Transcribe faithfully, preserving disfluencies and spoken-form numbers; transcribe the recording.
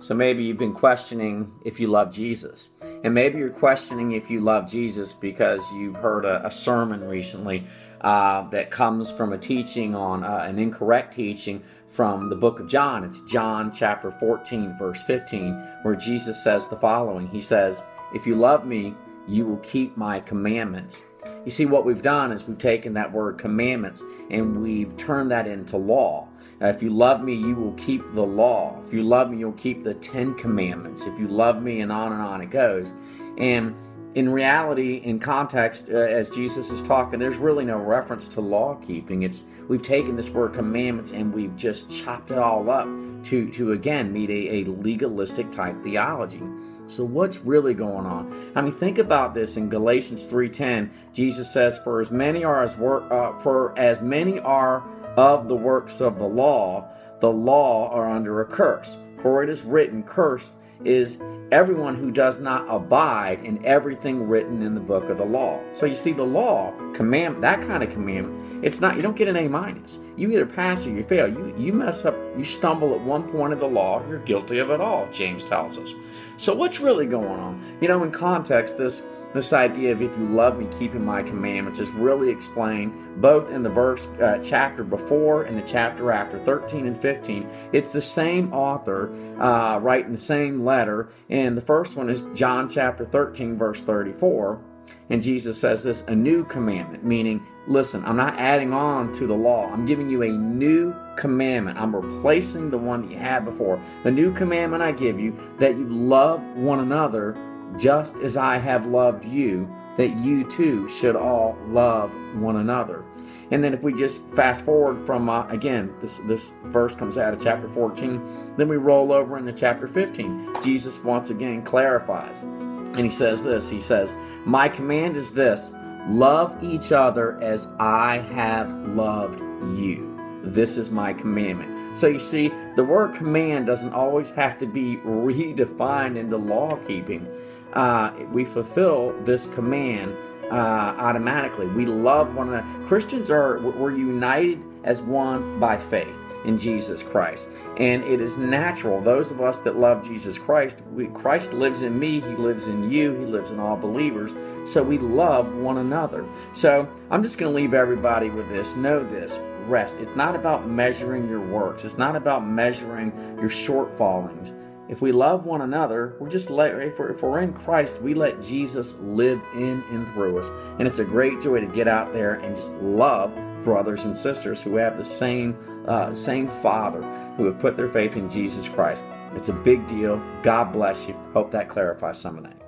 So maybe you've been questioning if you love Jesus. And maybe you're questioning if you love Jesus because you've heard a, a sermon recently uh, that comes from a teaching on uh, an incorrect teaching from the book of John. It's John chapter fourteen, verse fifteen, where Jesus says the following. He says, "If you love me, you will keep my commandments." You see, what we've done is we've taken that word commandments and we've turned that into law. Now, if you love me, you will keep the law. If you love me, you'll keep the Ten Commandments. If you love me, and on and on it goes. And in reality, in context, uh, as Jesus is talking, there's really no reference to law keeping. It's we've taken this word commandments and we've just chopped it all up to, to again, meet a, a legalistic type theology. So what's really going on? I mean, think about this. In Galatians three ten, Jesus says, "For as many are as work, uh, for as many are of the works of the law, the law are under a curse. For it is written, cursed is everyone who does not abide in everything written in the book of the law." So you see, the law command, that kind of commandment, it's not, you don't get an A minus. You either pass or you fail. You you mess up, you stumble at one point of the law, you're guilty of it all, James tells us. So what's really going on? You know, in context, this this idea of if you love me, keeping my commandments is really explained both in the verse uh, chapter before and the chapter after, thirteen and fifteen. It's the same author uh, writing the same letter. And the first one is John chapter thirteen, verse thirty-four. And Jesus says this, "A new commandment," meaning, listen, I'm not adding on to the law. I'm giving you a new commandment. I'm replacing the one that you had before. "The new commandment I give you, that you love one another just as I have loved you, that you too should all love one another." And then if we just fast forward from, uh, again, this, this verse comes out of chapter fourteen, then we roll over into chapter fifteen. Jesus once again clarifies. And he says this, he says, "My command is this, love each other as I have loved you. This is my commandment." So you see, the word command doesn't always have to be redefined into law keeping. Uh, we fulfill this command uh, automatically. We love one another. Christians are, we're united as one by faith in Jesus Christ. And it is natural, those of us that love Jesus Christ, we, Christ lives in me, he lives in you, he lives in all believers, so we love one another. So I'm just going to leave everybody with this. Know this, rest. It's not about measuring your works. It's not about measuring your shortfallings. If we love one another, we're just let, if we're, if we're in Christ, we let Jesus live in and through us. And it's a great joy to get out there and just love brothers and sisters who have the same uh, same Father, who have put their faith in Jesus Christ. It's a big deal. God bless you. Hope that clarifies some of that.